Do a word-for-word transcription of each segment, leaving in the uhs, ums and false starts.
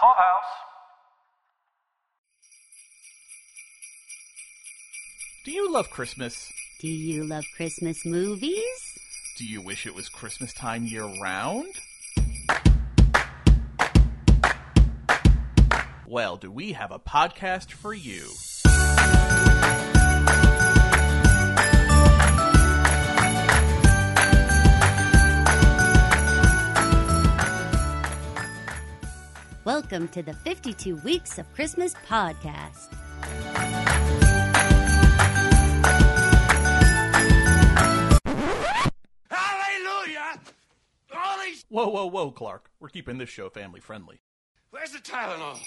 Clubhouse. Do you love Christmas? Do you love Christmas movies? Do you wish it was Christmas time year round? Well, do we have a podcast for you? Welcome to the fifty-two Weeks of Christmas Podcast. Hallelujah! Holy sh- whoa, whoa, whoa, Clark. We're keeping this show family friendly. Where's the Tylenol?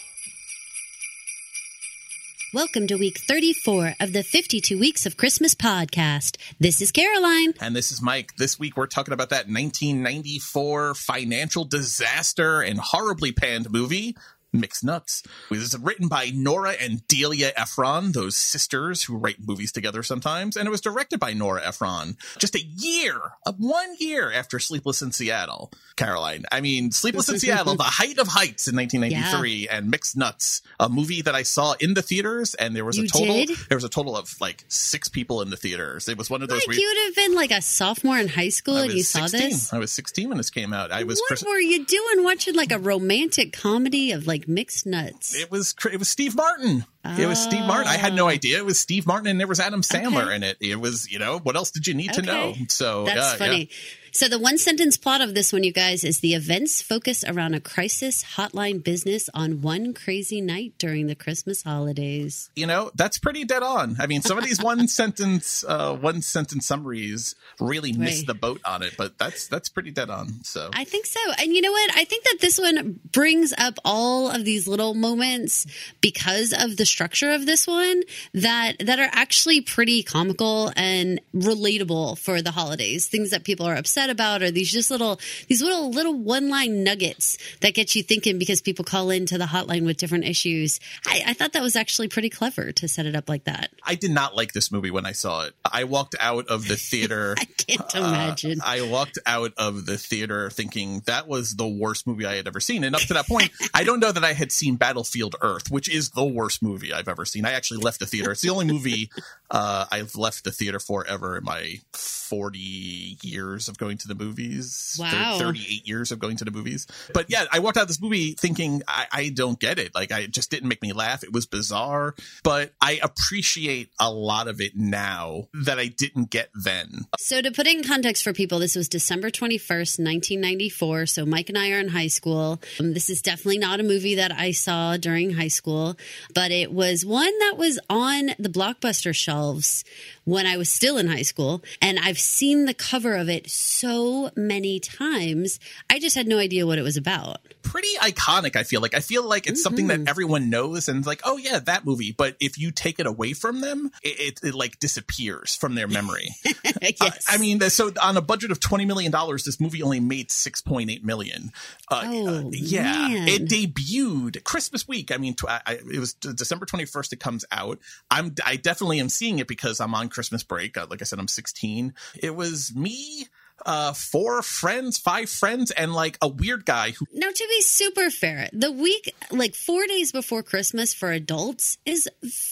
Welcome to week thirty-four of the fifty-two Weeks of Christmas Podcast. This is Caroline. And this is Mike. This week we're talking about that nineteen ninety-four financial disaster and horribly panned movie, Mixed Nuts. It was written by Nora and Delia Ephron, those sisters who write movies together sometimes. And it was directed by Nora Ephron just a year, one year after Sleepless in Seattle. Caroline, I mean, Sleepless in Seattle, the height of heights in nineteen ninety-three, yeah. And Mixed Nuts, a movie that I saw in the theaters, and there was you a total, did? there was a total of like six people in the theaters. It was one of those. Like re- you would have been like a sophomore in high school and you sixteen. Saw this. I was sixteen when this came out. I was. What Chris- were you doing watching like a romantic comedy of like Mixed Nuts? It was. It was Steve Martin. Oh. It was Steve Martin. I had no idea it was Steve Martin, and there was Adam Sandler okay. in it. It was, you know, what else did you need okay. to know? So that's uh, funny. Yeah. So the one-sentence plot of this one, you guys, is the events focus around a crisis hotline business on one crazy night during the Christmas holidays. You know, that's pretty dead on. I mean, some of these one-sentence uh, one-sentence summaries really right. miss the boat on it, but that's that's pretty dead on. So I think so. And you know what? I think that this one brings up all of these little moments because of the structure of this one that, that are actually pretty comical and relatable for the holidays, things that people are upset about, or these just little these little little one-line nuggets that get you thinking because people call into the hotline with different issues. I, I thought that was actually pretty clever to set it up like that. I did not like this movie when I saw it. I walked out of the theater. I can't imagine. Uh, I walked out of the theater thinking that was the worst movie I had ever seen. And up to that point, I don't know that I had seen Battlefield Earth, which is the worst movie I've ever seen. I actually left the theater. It's the only movie uh, I've left the theater for ever in my forty years of going to the movies. Wow. thirty-eight years of going to the movies. But yeah, I walked out of this movie thinking, I, I don't get it. Like, I it just didn't make me laugh. It was bizarre. But I appreciate a lot of it now that I didn't get then. So to put it in context for people, this was December twenty-first, nineteen ninety-four. So Mike and I are in high school. Um, this is definitely not a movie that I saw during high school, but it was one that was on the Blockbuster shelves when I was still in high school. And I've seen the cover of it so so many times. I just had no idea what it was about. Pretty iconic, I feel like. I feel like it's mm-hmm. something that everyone knows and like, oh yeah, that movie. But if you take it away from them, it, it, it like disappears from their memory. Yes. uh, I mean, so on a budget of twenty million dollars, this movie only made six point eight million dollars. Uh, oh, uh, yeah. Man. It debuted Christmas week. I mean, tw- I, it was December twenty-first it comes out. I'm, I definitely am seeing it because I'm on Christmas break. Uh, like I said, I'm sixteen. It was me... Uh, four friends, five friends, and like a weird guy. Who- now, to be super fair, the week, like four days before Christmas for adults, is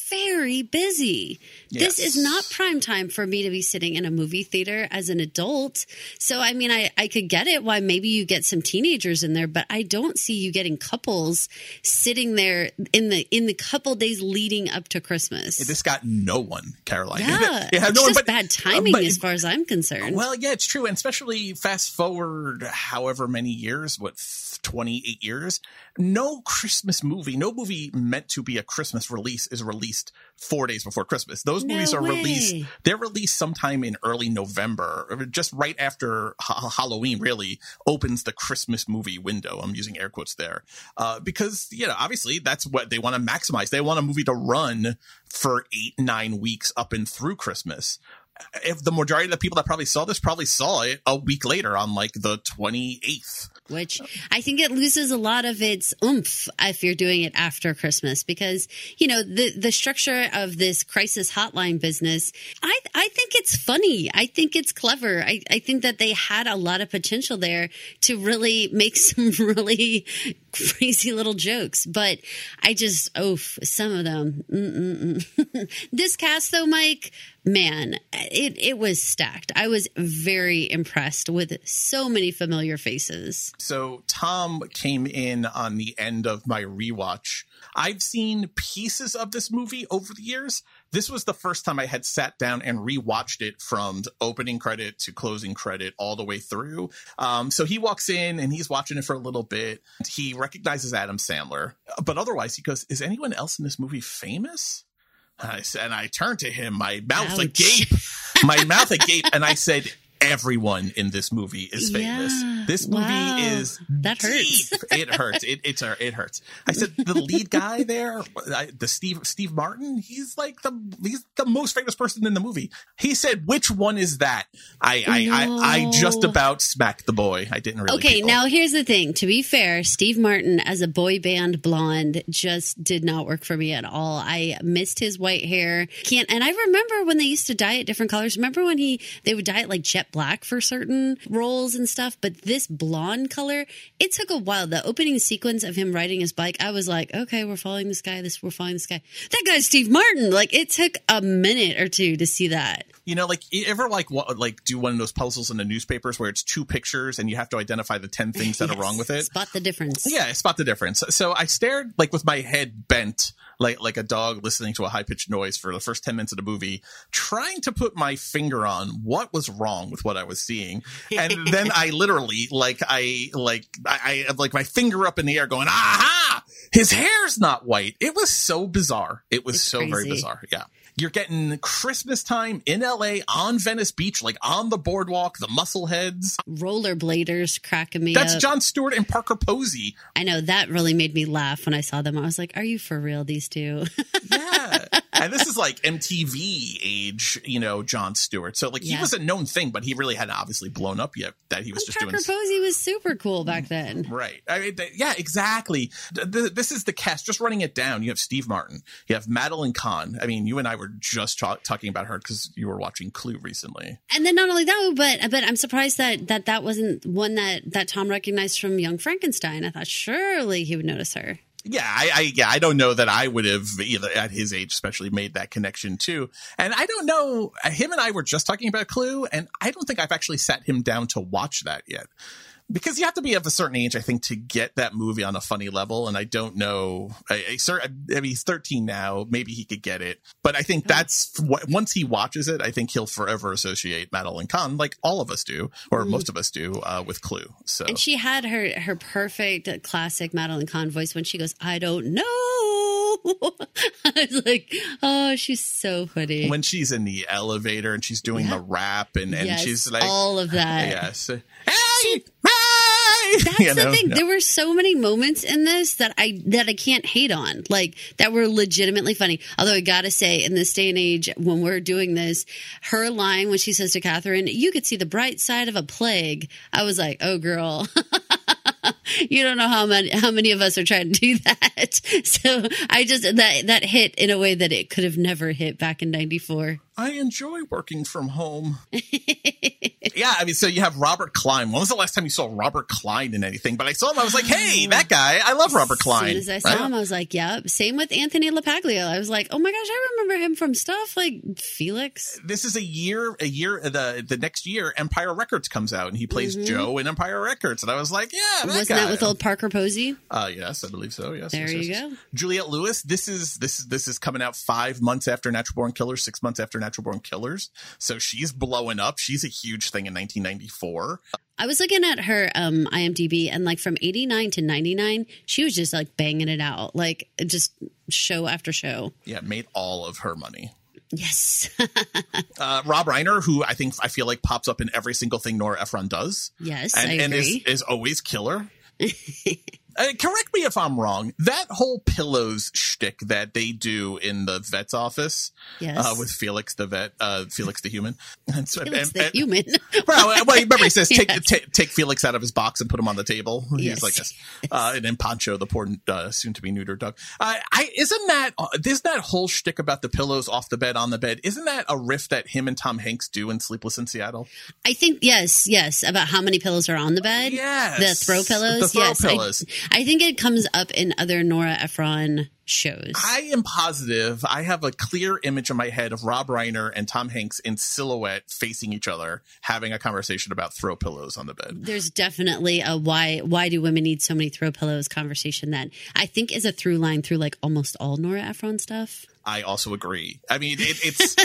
very busy. Yes. This is not prime time for me to be sitting in a movie theater as an adult. So, I mean, I, I could get it why maybe you get some teenagers in there, but I don't see you getting couples sitting there in the in the couple days leading up to Christmas. This got no one, Caroline. Yeah, it, it had no one, just but, bad timing uh, but, as far as I'm concerned. Well, yeah, it's true. And especially fast forward however many years, what, twenty-eight years, no Christmas movie, no movie meant to be a Christmas release is released four days before Christmas. Those no movies are way. released, they're released sometime in early November, just right after ha- Halloween really opens the Christmas movie window. I'm using air quotes there uh, because, you know, obviously that's what they want to maximize. They want a movie to run for eight, nine weeks up and through Christmas. If the majority of the people that probably saw this probably saw it a week later on like the twenty-eighth. Which I think it loses a lot of its oomph if you're doing it after Christmas because, you know, the, the structure of this crisis hotline business, I, I think it's funny. I think it's clever. I, I think that they had a lot of potential there to really make some really crazy little jokes, but I just, oof, some of them. Mm-mm-mm. This cast though, Mike, man, it, it was stacked. I was very impressed with so many familiar faces. So Tom came in on the end of my rewatch. I've seen pieces of this movie over the years. This was the first time I had sat down and rewatched it from opening credit to closing credit all the way through. Um, so he walks in and he's watching it for a little bit. He recognizes Adam Sandler, but otherwise he goes, "Is anyone else in this movie famous?" And I, and I turned to him, my mouth Ouch. agape, my mouth agape, and I said, "Everyone in this movie is famous." Yeah. This movie wow. is that deep. hurts. It hurts. It it's it hurts. I said the lead guy there, the Steve Steve Martin. He's like the he's the most famous person in the movie. He said, "Which one is that?" I I, no. I, I just about smacked the boy. I didn't really. Okay, now here's the thing. To be fair, Steve Martin as a boy band blonde just did not work for me at all. I missed his white hair. Can't. And I remember when they used to dye it different colors. Remember when he they would dye it like jet black for certain roles and stuff, but this blonde color, it took a while. The opening sequence of him riding his bike, I was like, okay, we're following this guy, this we're following this guy. That guy's Steve Martin. Like, it took a minute or two to see that. You know, like, you ever like what, like do one of those puzzles in the newspapers where it's two pictures and you have to identify the ten things that yes. are wrong with it? Spot the difference. Yeah, spot the difference. So I stared like with my head bent, like like a dog listening to a high-pitched noise for the first ten minutes of the movie, trying to put my finger on what was wrong with what I was seeing. And then I literally, like, I like I, I like my finger up in the air going, aha, his hair's not white. It was so bizarre. It was it's so crazy. Very bizarre. Yeah. You're getting Christmas time in L A on Venice Beach, like on the boardwalk, the muscleheads. Rollerbladers cracking me That's up. That's Jon Stewart and Parker Posey. I know. That really made me laugh when I saw them. I was like, are you for real, these two? Yeah. And this is like M T V age, you know, Jon Stewart. So, like, he yeah. was a known thing, but he really hadn't obviously blown up yet that he was and just Parker doing. Parker Posey was super cool back then. Right. I mean, th- yeah, exactly. Th- this is the cast. Just running it down, you have Steve Martin. You have Madeline Kahn. I mean, you and I were just tra- talking about her because you were watching Clue recently. And then not only that, but but I'm surprised that that, that wasn't one that, that Tom recognized from Young Frankenstein. I thought surely he would notice her. Yeah, I, I yeah, I don't know that I would have either at his age, especially made that connection too. And I don't know. Him and I were just talking about Clue, and I don't think I've actually sat him down to watch that yet. Because you have to be of a certain age, I think, to get that movie on a funny level. And I don't know. I, I, I mean, he's thirteen now. Maybe he could get it. But I think that's once he watches it, I think he'll forever associate Madeline Kahn, like all of us do, or mm. most of us do, uh, with Clue. So and she had her, her perfect classic Madeline Kahn voice when she goes, "I don't know." I was like, oh, she's so funny. When she's in the elevator and she's doing yeah. the rap and, and yes, she's like all of that. Yes. Hey, hey! That's you know? the thing. No. There were so many moments in this that I that I can't hate on, like that were legitimately funny. Although I gotta say, in this day and age, when we're doing this, her line when she says to Catherine, "You could see the bright side of a plague." I was like, oh, girl. You don't know how many how many of us are trying to do that. So I just that that hit in a way that it could have never hit back in ninety-four. I enjoy working from home. Yeah, I mean, so you have Robert Klein. When was the last time you saw Robert Klein in anything? But I saw him. I was like, hey, that guy. I love Robert Klein. As soon as I saw right? him, I was like, yep. Yeah. Same with Anthony LaPaglia. I was like, oh my gosh, I remember him from stuff like Felix. This is a year, a year, the the next year, Empire Records comes out, and he plays mm-hmm. Joe in Empire Records. And I was like, yeah, that Wasn't guy. that with old Parker Posey? Uh, yes, I believe so. Yes. There yes, you yes, go. Yes. Juliette Lewis. This is, this is, this is coming out five months after Natural Born Killers, six months after Natural Born Killers. So she's blowing up. She's a huge thing in nineteen ninety-four. I was looking at her um, IMDb, and like from eighty-nine to ninety-nine, she was just like banging it out, like just show after show. Yeah, made all of her money. Yes. uh, Rob Reiner, who I think I feel like pops up in every single thing Nora Ephron does. Yes, and, I agree. And is, is always killer. Uh, correct me if I'm wrong. That whole pillows shtick that they do in the vet's office, yes, uh, with Felix the vet, uh, Felix the human, and so, Felix and, the and, human. Well, well, remember he says take, yes. t- take Felix out of his box and put him on the table. He's yes. like this, uh, and then Pancho, the poor uh, soon-to-be neutered dog. Uh, I isn't that isn't that whole shtick about the pillows off the bed, on the bed? Isn't that a riff that him and Tom Hanks do in Sleepless in Seattle? I think yes, yes, about how many pillows are on the bed. Yes, the throw pillows. The throw yes, pillows. I, I think it comes up in other Nora Ephron shows. I am positive. I have a clear image in my head of Rob Reiner and Tom Hanks in silhouette facing each other, having a conversation about throw pillows on the bed. There's definitely a why why do women need so many throw pillows conversation that I think is a through line through like almost all Nora Ephron stuff. I also agree. I mean, it, it's...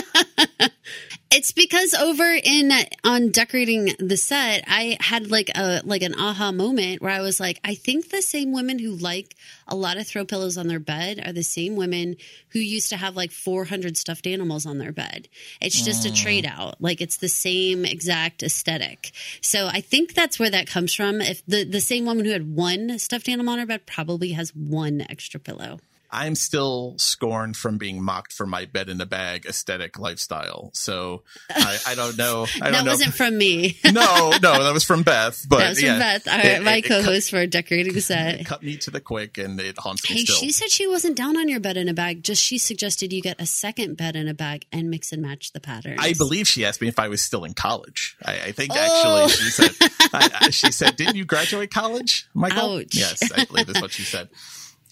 It's because over in on decorating the set, I had like a like an aha moment where I was like, I think the same women who like a lot of throw pillows on their bed are the same women who used to have like four hundred stuffed animals on their bed. It's just mm. a trade out. Like it's the same exact aesthetic. So I think that's where that comes from. If the, the same woman who had one stuffed animal on her bed probably has one extra pillow. I'm still scorned from being mocked for my bed in a bag aesthetic lifestyle. So I, I don't know. I don't that know. Wasn't from me. no, no, that was from Beth. But that was yeah, from Beth, all right, it, my it, co-host cut, for decorating the set. Cut me to the quick, and it haunts me hey, still. She said she wasn't down on your bed in a bag. Just she suggested you get a second bed in a bag and mix and match the patterns. I believe she asked me if I was still in college. I, I think oh. actually she said. I, I, she said, "Didn't you graduate college, Michael?" Ouch. Yes, I believe that's what she said.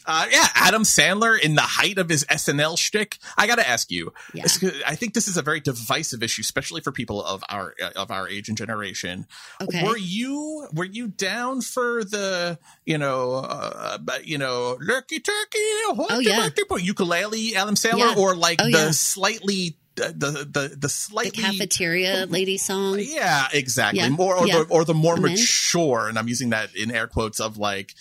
Uh, yeah, Adam Sandler in the height of his S N L shtick. I got to ask you. Yeah. I think this is a very divisive issue, especially for people of our of our age and generation. Okay. Were you were you down for the you know uh, you know lurky turkey? Oh, yeah. Ukulele Adam Sandler yeah. or like oh, the yeah. slightly. The, the the slightly the cafeteria lady song, yeah, exactly. Yeah. More or, yeah. the, or the more mature, and I'm using that in air quotes of like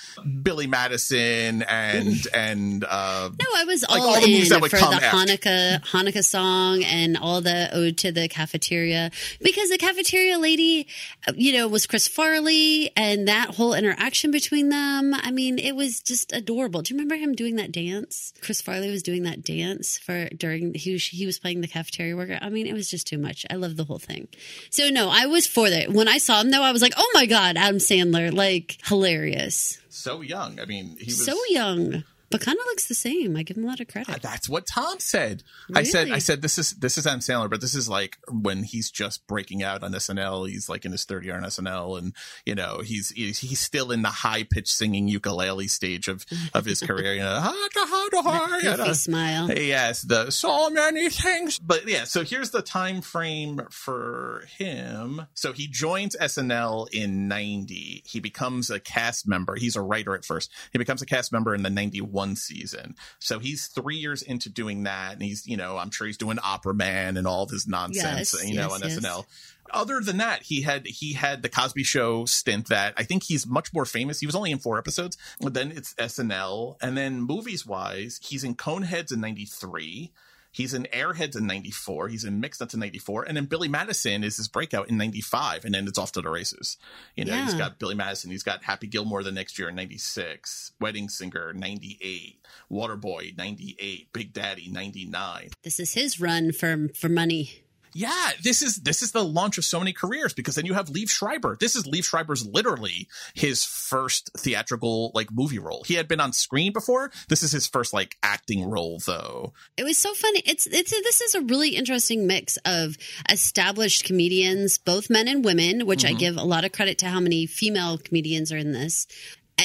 Billy Madison and and uh, no, I was like all, all in the movies that would for come the after. Hanukkah Hanukkah song and all the ode to the cafeteria because the cafeteria lady, you know, was Chris Farley and that whole interaction between them. I mean, it was just adorable. Do you remember him doing that dance? Chris Farley was doing that dance for during he was, he was playing the cafeteria. Cafeteria worker. I mean, it was just too much. I love the whole thing. So no, I was for that. When I saw him though, I was like, oh my God, Adam Sandler, like hilarious. So young. I mean, he was so young, but kind of looks the same. I give him a lot of credit. That's what Tom said. Really? I said, I said, this is, this is Adam Sandler, but this is like when he's just breaking out on S N L, he's like in his third year on S N L and you know, he's, he's still in the high pitched singing ukulele stage of, of his career. You know, ha, da, ha, da, ha, you know, smile. Yes. The so many things, but yeah. So here's the time frame for him. So he joins S N L in ninety. He becomes a cast member. He's a writer at first. He becomes a cast member in the ninety-one season. So he's three years into doing that. And he's, you know, I'm sure he's doing Opera Man and all of his nonsense, yes, you know, yes, on yes. S N L. Other than that, he had he had the Cosby Show stint that I think he's much more famous. He was only in four episodes. Then it's S N L. And then movies wise, he's in Coneheads in ninety-three. He's in Airheads in ninety-four. He's in Mixed Nuts in ninety-four. And then Billy Madison is his breakout in ninety-five. And then it's off to the races. You know, yeah. He's got Billy Madison. He's got Happy Gilmore the next year in ninety-six. Wedding Singer, ninety-eight. Waterboy, ninety-eight. Big Daddy, ninety-nine. This is his run for for money. Yeah, this is this is the launch of so many careers because then you have Liev Schreiber. This is Liev Schreiber's literally his first theatrical like movie role. He had been on screen before. This is his first like acting role though. It was so funny. It's it's this is a really interesting mix of established comedians, both men and women, which mm-hmm. I give a lot of credit to how many female comedians are in this.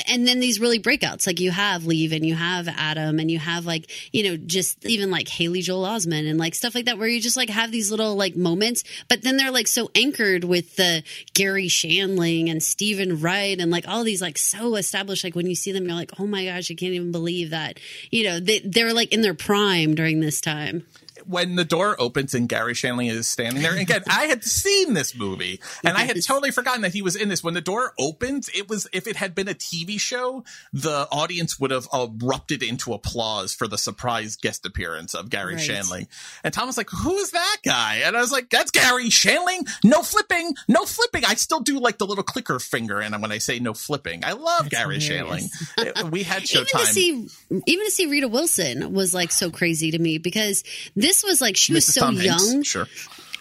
And then these really breakouts, like you have Liev and you have Adam and you have like, you know, just even like Haley Joel Osment and like stuff like that where you just like have these little like moments. But then they're like so anchored with the Gary Shandling and Steven Wright and like all these like so established. Like when you see them, you're like, oh, my gosh, I can't even believe that, you know, they, they're like in their prime during this time. When the door opens and Gary Shandling is standing there, and again, I had seen this movie and I had totally forgotten that he was in this. When the door opens, it was if it had been a T V show, the audience would have erupted into applause for the surprise guest appearance of Gary right. Shandling. And Tom was like, "Who is that guy?" And I was like, "That's Gary Shandling. No flipping, no flipping." I still do like the little clicker finger, and when I say no flipping, I love That's Gary hilarious. Shandling. We had Showtime. Even to see, even to see Rita Wilson was like so crazy to me because this. This was like she Missus was so young. Sure.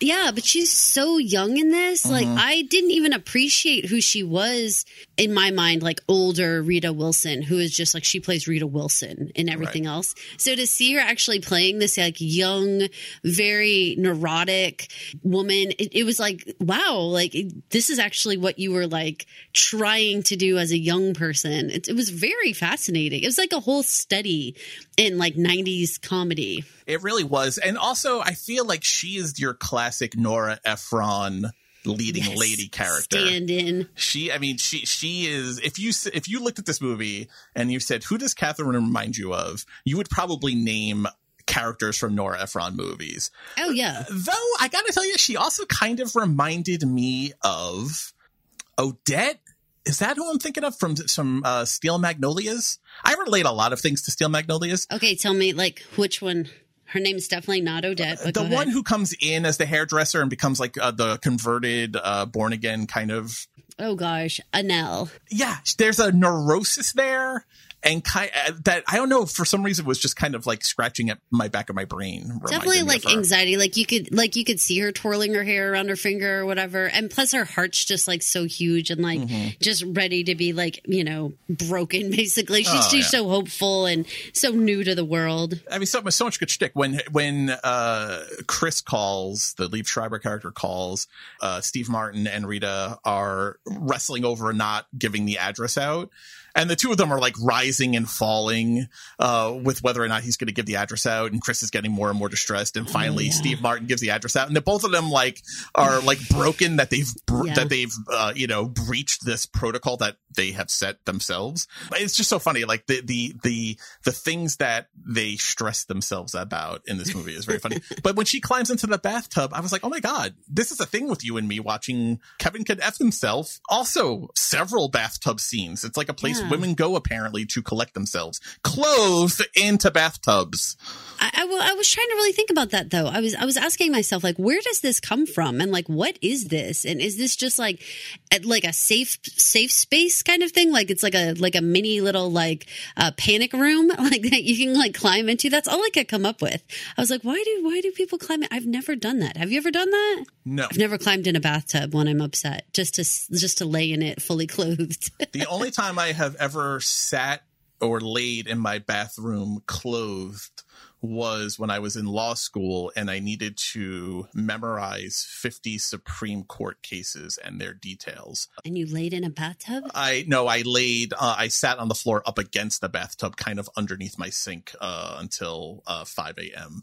Yeah, but she's so young in this. Mm-hmm. Like, I didn't even appreciate who she was in my mind, like older Rita Wilson, who is just like, she plays Rita Wilson in everything right. else. So to see her actually playing this like young, very neurotic woman, it, it was like, wow, like it, this is actually what you were like trying to do as a young person. It, it was very fascinating. It was like a whole study in like nineties comedy. It really was. And also, I feel like she is your classic Nora Ephron leading yes. lady character. Stand in. She, I mean, she she is, if you if you looked at this movie and you said, who does Catherine remind you of? You would probably name characters from Nora Ephron movies. Oh, yeah. Though, I gotta tell you, she also kind of reminded me of Odette. Is that who I'm thinking of from some uh, Steel Magnolias? I relate a lot of things to Steel Magnolias. Okay, tell me, like, which one? Her name is definitely not Odette. But the one ahead. Who comes in as the hairdresser and becomes like uh, the converted, uh, born again kind of. Oh, gosh. Annelle. Yeah. There's a neurosis there. And kind of, that, I don't know, for some reason was just kind of like scratching at my back of my brain. Definitely like anxiety. Like you could like you could see her twirling her hair around her finger or whatever. And plus her heart's just like so huge and like mm-hmm. just ready to be like, you know, broken basically. She's, oh, she's yeah. so hopeful and so new to the world. I mean, so, so much good shtick. When, when uh, Chris calls, the Liev Schreiber character calls, uh, Steve Martin and Rita are wrestling over not giving the address out. And the two of them are like rising and falling uh, with whether or not he's going to give the address out. And Chris is getting more and more distressed. And finally, oh, yeah. Steve Martin gives the address out. And the, both of them like are like broken that they've br- yeah. that they've uh, you know breached this protocol that they have set themselves. It's just so funny. Like the the the the things that they stress themselves about in this movie is very funny. But when she climbs into the bathtub, I was like, oh my god, this is a thing with you and me watching Kevin Could F Himself. Also, several bathtub scenes. It's like a place. Yeah. Women go apparently to collect themselves, clothed into bathtubs. I, I, w- I was trying to really think about that, though. I was I was asking myself, like, where does this come from, and like, what is this, and is this just like, like a safe safe space kind of thing? Like it's like a like a mini little like uh, panic room like that you can like climb into. That's all I could come up with. I was like, why do why do people climb it? I've never done that. Have you ever done that? No, I've never climbed in a bathtub when I'm upset, just to just to lay in it fully clothed. The only time I have. I've ever sat or laid in my bathroom clothed was when I was in law school and I needed to memorize fifty Supreme Court cases and their details. And you laid in a bathtub? I no, I laid, uh, I sat on the floor up against the bathtub, kind of underneath my sink uh, until uh, five a.m.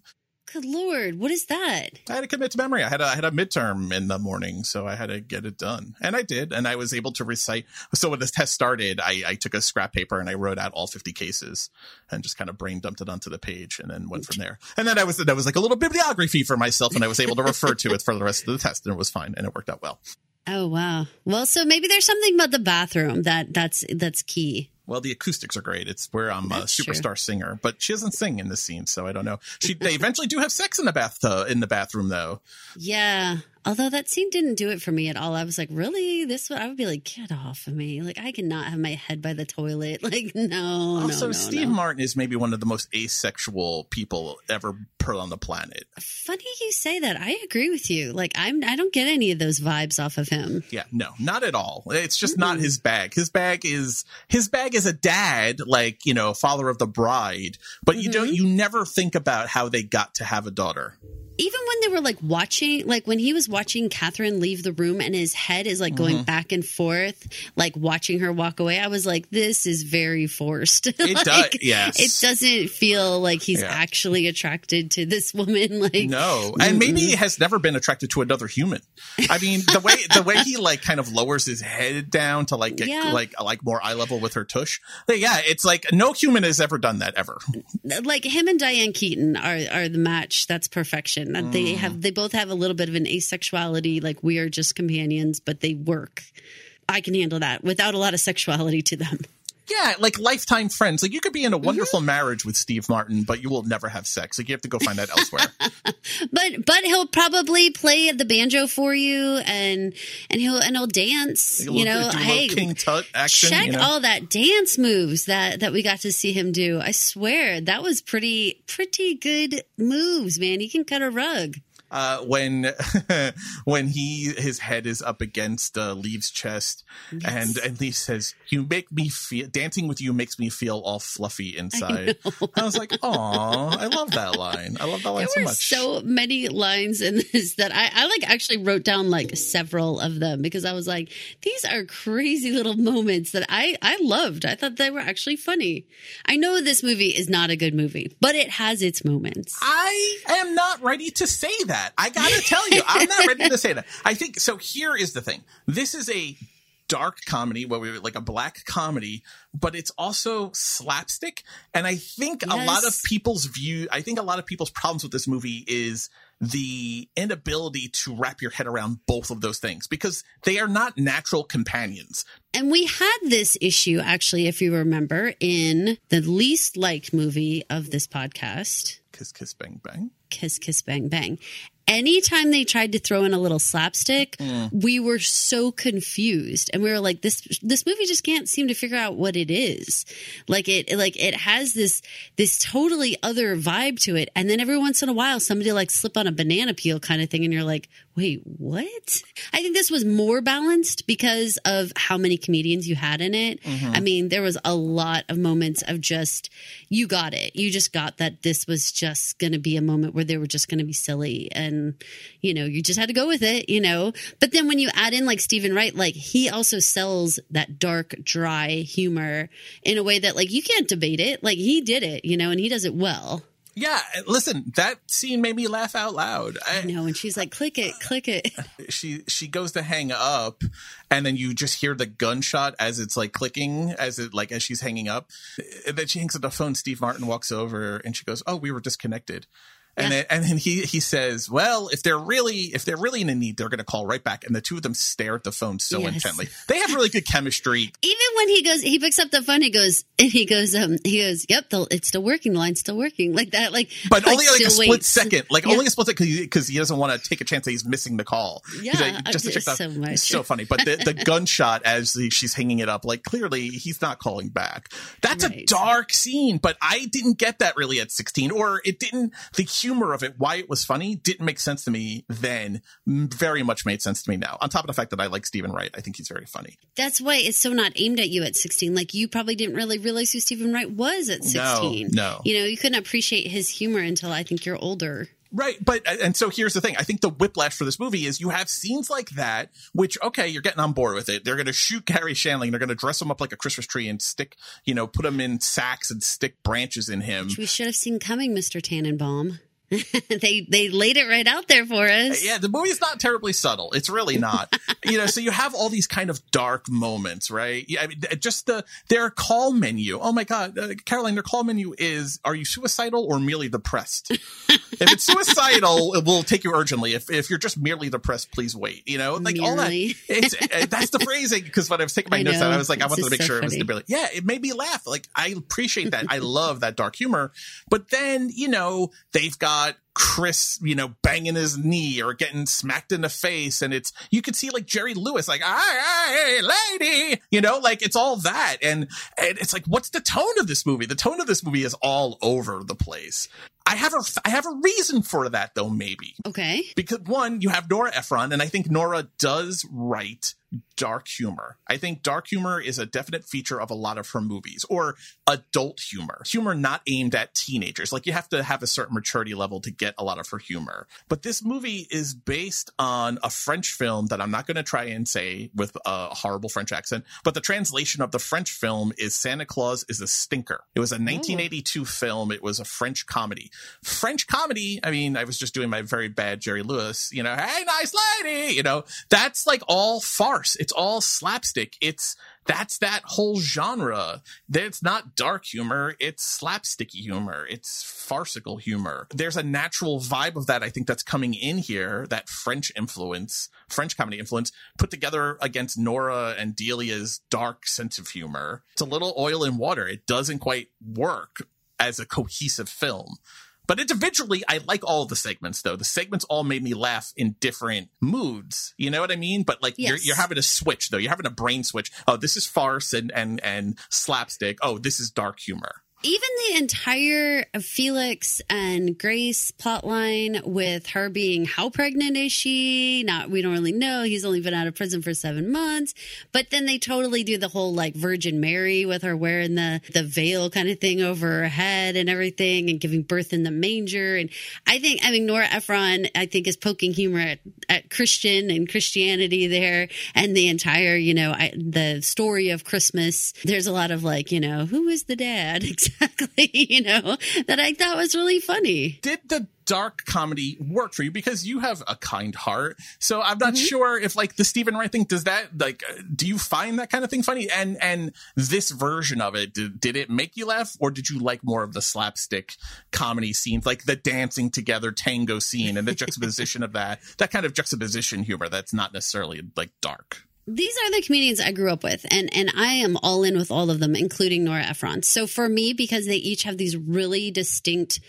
Good Lord, what is that? I had to commit to memory. I had a, I had a midterm in the morning, so I had to get it done. And I did, and I was able to recite. So when the test started, I, I took a scrap paper and I wrote out all fifty cases and just kind of brain dumped it onto the page and then went from there. And then I was, that was like a little bibliography for myself, and I was able to refer to it for the rest of the test, and it was fine, and it worked out well. Oh, wow. Well, so maybe there's something about the bathroom that that's that's key. Well, the acoustics are great. It's where I'm That's a superstar true. Singer, but she doesn't sing in this scene, so I don't know. She they eventually do have sex in the bathtub in the bathroom, though. Yeah, although that scene didn't do it for me at all. I was like, really? This one? I would be like, get off of me! Like, I cannot have my head by the toilet. Like, no. Also, no, no, Steve no. Martin is maybe one of the most asexual people ever put on the planet. Funny you say that. I agree with you. Like, I'm I don't get any of those vibes off of him. Yeah, no, not at all. It's just mm-hmm. not his bag. His bag is his bag. As a dad, like, you know, father of the bride, but you mm-hmm. don't you never think about how they got to have a daughter. Even when they were like watching, like when he was watching Catherine leave the room and his head is like mm-hmm. going back and forth, like watching her walk away, I was like, this is very forced. It like, does, yes. It doesn't feel like he's yeah. actually attracted to this woman. Like, no. Mm-hmm. And maybe he has never been attracted to another human. I mean, the way the way he like kind of lowers his head down to like get yeah. like like more eye level with her tush. But yeah, it's like no human has ever done that ever. Like him and Diane Keaton are are the match. That's perfection. That they have, they both have a little bit of an asexuality, like we are just companions, but they work. I can handle that without a lot of sexuality to them. Yeah, like lifetime friends. Like you could be in a wonderful mm-hmm. marriage with Steve Martin, but you will never have sex. Like you have to go find that elsewhere. But but he'll probably play the banjo for you, and and he'll and he'll dance. He'll, you know, hey, King Tut action. Check you know? All that dance moves that that we got to see him do. I swear that was pretty pretty good moves, man. He can cut a rug. uh, when when he his head is up against uh, Liev's chest, yes. and and Liev says, "You make me feel dancing with you makes me feel all fluffy inside." I, I was like, "Aw, I love that line. I love that line so much." There were so many lines in this that I, I like actually wrote down like several of them because I was like, "These are crazy little moments that I I loved. I thought they were actually funny." I know this movie is not a good movie, but it has its moments. I am not ready to say that. I gotta tell you, I'm not ready to say that. I think, so here is the thing. This is a dark comedy, where we were like a black comedy, but it's also slapstick. And I think yes. a lot of people's view, I think a lot of people's problems with this movie is the inability to wrap your head around both of those things because they are not natural companions. And we had this issue, actually, if you remember, in the least liked movie of this podcast. Kiss, Kiss, Bang, Bang. Kiss, Kiss, Bang, Bang. Anytime they tried to throw in a little slapstick, mm. we were so confused. And we were like, this this movie just can't seem to figure out what it is. Like it like it has this this totally other vibe to it. And then every once in a while, somebody like slip on a banana peel kind of thing. And you're like, wait, what? I think this was more balanced because of how many comedians you had in it. Mm-hmm. I mean, there was a lot of moments of just, you got it. You just got that this was just going to be a moment where they were just going to be silly. And And, you know, you just had to go with it, you know. But then when you add in like Steven Wright, like he also sells that dark, dry humor in a way that like you can't debate it. Like he did it, you know, and he does it well. Yeah. Listen, that scene made me laugh out loud. I, I know. And she's like, click it, click it. She she goes to hang up and then you just hear the gunshot as it's like clicking as it like as she's hanging up. And then she hangs up the phone. Steve Martin walks over and she goes, "Oh, we were disconnected." And yeah. then, and then he, he says, well, if they're really if they're really in a need, they're going to call right back. And the two of them stare at the phone so yes. intently. They have really good chemistry. Even when he goes, he picks up the phone. He goes and he goes, um, he goes, yep, the, it's still working. The line's still working like that. Like, but like, only like a split waits. second, like yeah. only a split second because he, he doesn't want to take a chance that he's missing the call. Yeah, like, just to check that. So much. It's so funny. But the, the gunshot as the, she's hanging it up, like clearly he's not calling back. That's right. A dark scene, but I didn't get that really at sixteen, or it didn't. The humor of it, why it was funny, didn't make sense to me then, very much made sense to me now. On top of the fact that I like Steven Wright. I think he's very funny. That's why it's so not aimed at you at sixteen. Like, you probably didn't really realize who Steven Wright was at sixteen. No, no. You know, you couldn't appreciate his humor until I think you're older. Right. But and so here's the thing. I think the whiplash for this movie is you have scenes like that, which, OK, you're getting on board with it. They're going to shoot Gary Shandling. They're going to dress him up like a Christmas tree and stick, you know, put him in sacks and stick branches in him. Which we should have seen coming, Mister Tannenbaum. they they laid it right out there for us. Yeah, the movie's not terribly subtle. It's really not. You know, so you have all these kind of dark moments, right? Yeah, I mean, just the their call menu. Oh my God, uh, Caroline, their call menu is: are you suicidal or merely depressed? If it's suicidal, it will take you urgently. If if you're just merely depressed, please wait. You know, like merely. all that. It's, that's the phrasing. Because when I was taking my I notes know, out, I was like, I wanted to make so sure funny. It was the merely. Yeah, it made me laugh. Like I appreciate that. I love that dark humor. But then you know they've got. Uh, Chris, you know, banging his knee or getting smacked in the face. And it's, you could see like Jerry Lewis, like, aye, aye, lady, you know, like it's all that. And, and it's like, what's the tone of this movie? The tone of this movie is all over the place. I have a, I have a reason for that though, maybe. Okay. Because one, you have Nora Ephron, and I think Nora does write dark humor. I think dark humor is a definite feature of a lot of her movies, or adult humor, humor not aimed at teenagers. Like you have to have a certain maturity level to get a lot of her humor. But this movie is based on a French film that I'm not going to try and say with a horrible French accent, but the translation of the French film is Santa Claus is a Stinker. It was a nineteen eighty-two Ooh. film. It was a French comedy. French comedy. I mean, I was just doing my very bad Jerry Lewis, you know, hey, nice lady, you know, that's like all farce. It's all slapstick. It's that's that whole genre. It's not dark humor. It's slapsticky humor. It's farcical humor. There's a natural vibe of that, I think, that's coming in here, that French influence, French comedy influence, put together against Nora and Delia's dark sense of humor. It's a little oil and water. It doesn't quite work as a cohesive film. But individually, I like all the segments, though. The segments all made me laugh in different moods. You know what I mean? But, like, yes. you're, you're having a switch, though. You're having a brain switch. Oh, this is farce and, and, and slapstick. Oh, this is dark humor. Even the entire Felix and Grace plotline with her being, how pregnant is she? Not, we don't really know. He's only been out of prison for seven months. But then they totally do the whole like Virgin Mary with her wearing the, the veil kind of thing over her head and everything and giving birth in the manger. And I think, I mean, Nora Ephron, I think, is poking humor at, at Christian and Christianity there and the entire, you know, I, the story of Christmas. There's a lot of like, you know, who is the dad? Exactly, you know, that I thought was really funny. Did the dark comedy work for you? Because you have a kind heart. So I'm not mm-hmm. sure if like the Steven Wright thing, does that like, do you find that kind of thing funny? And and this version of it, did, did it make you laugh, or did you like more of the slapstick comedy scenes, like the dancing together tango scene and the juxtaposition of that, that kind of juxtaposition humor that's not necessarily like dark? These are the comedians I grew up with, and, and I am all in with all of them, including Nora Ephron. So for me, because they each have these really distinct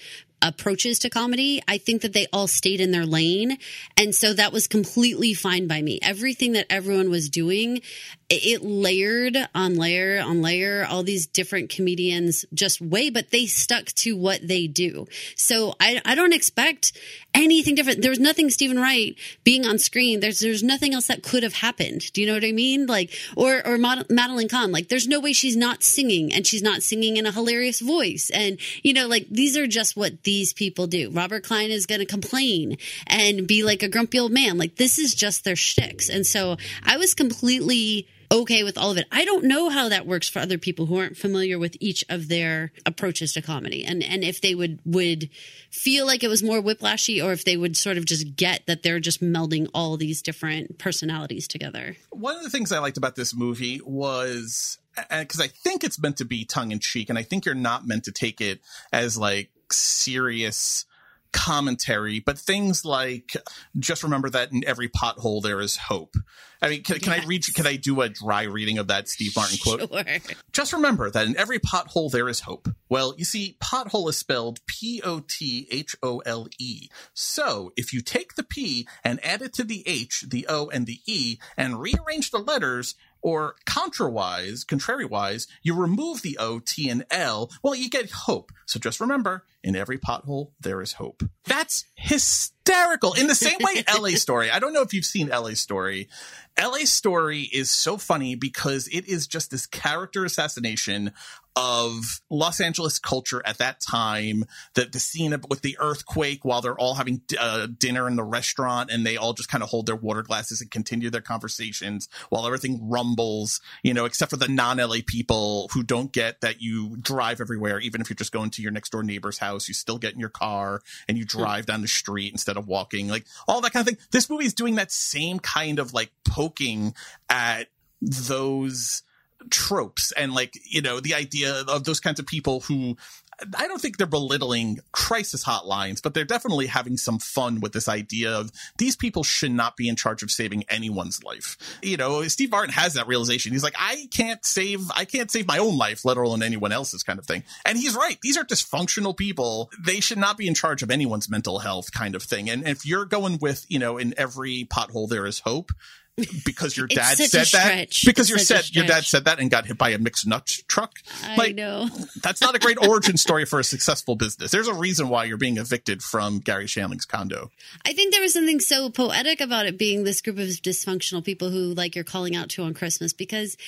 approaches to comedy, I think that they all stayed in their lane. And so that was completely fine by me. Everything that everyone was doing, it layered on layer on layer, all these different comedians just way, but they stuck to what they do. So I, I don't expect anything different. There was nothing Steven Wright being on screen. There's there's nothing else that could have happened. Do you know what I mean? Like, or or Mad- Madeline Kahn. Like, there's no way she's not singing, and she's not singing in a hilarious voice. And you know, like these are just what these people do. Robert Klein is going to complain and be like a grumpy old man. Like, this is just their shticks. And so I was completely okay with all of it. I don't know how that works for other people who aren't familiar with each of their approaches to comedy, and and if they would would feel like it was more whiplashy, or if they would sort of just get that they're just melding all these different personalities together. One of the things I liked about this movie was, because I think it's meant to be tongue-in-cheek, and I think you're not meant to take it as like serious commentary, but things like, just remember that in every pothole there is hope. I mean, can, yes. can I read you? Can I do a dry reading of that Steve Martin quote? Sure. Just remember that in every pothole there is hope. Well, you see, pothole is spelled P O T H O L E. So if you take the P and add it to the H, the O, and the E, and rearrange the letters, or contrawise, contrarywise, you remove the O, T, and L, well, you get hope. So just remember, in every pothole, there is hope. That's hysterical. In the same way, L A Story. I don't know if you've seen L A Story. L A Story is so funny because it is just this character assassination of Los Angeles culture at that time, that the scene with the earthquake while they're all having uh, dinner in the restaurant, and they all just kind of hold their water glasses and continue their conversations while everything rumbles, you know, except for the non-L A people who don't get that you drive everywhere. Even if you're just going to your next door neighbor's house, you still get in your car and you drive down the street instead of walking, like all that kind of thing. This movie is doing that same kind of like poking at those tropes, and like, you know, the idea of those kinds of people who, I don't think they're belittling crisis hotlines, but they're definitely having some fun with this idea of these people should not be in charge of saving anyone's life. You know, Steve Martin has that realization. He's like, I can't save, I can't save my own life, let alone anyone else's, kind of thing. And he's right. These are dysfunctional people. They should not be in charge of anyone's mental health, kind of thing. And if you're going with, you know, in every pothole there is hope, because your dad said that, because your said your dad said that and got hit by a mixed nuts truck. Like, I know. That's not a great origin story for a successful business. There's a reason why you're being evicted from Gary Shandling's condo. I think there was something so poetic about it being this group of dysfunctional people who, like, you're calling out to on Christmas, because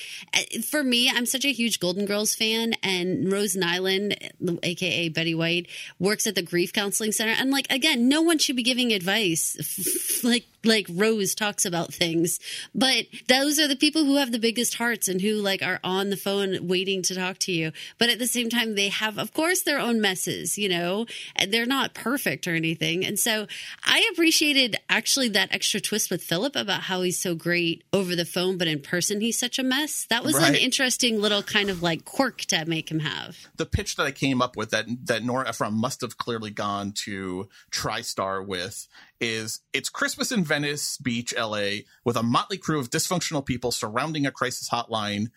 for me, I'm such a huge Golden Girls fan, and Rose Nyland, aka Betty White, works at the grief counseling center. And like, again, no one should be giving advice like like Rose talks about things. But those are the people who have the biggest hearts and who like are on the phone waiting to talk to you. But at the same time, they have, of course, their own messes, you know, and they're not perfect or anything. And so I appreciated actually that extra twist with Philip about how he's so great over the phone, but in person, he's such a mess. That was right. An interesting little kind of like quirk to make him have. The pitch that I came up with that, that Nora Ephron must have clearly gone to TriStar with is, it's Christmas in Venice Beach, L A, with a motley crew of dysfunctional people surrounding a crisis hotline.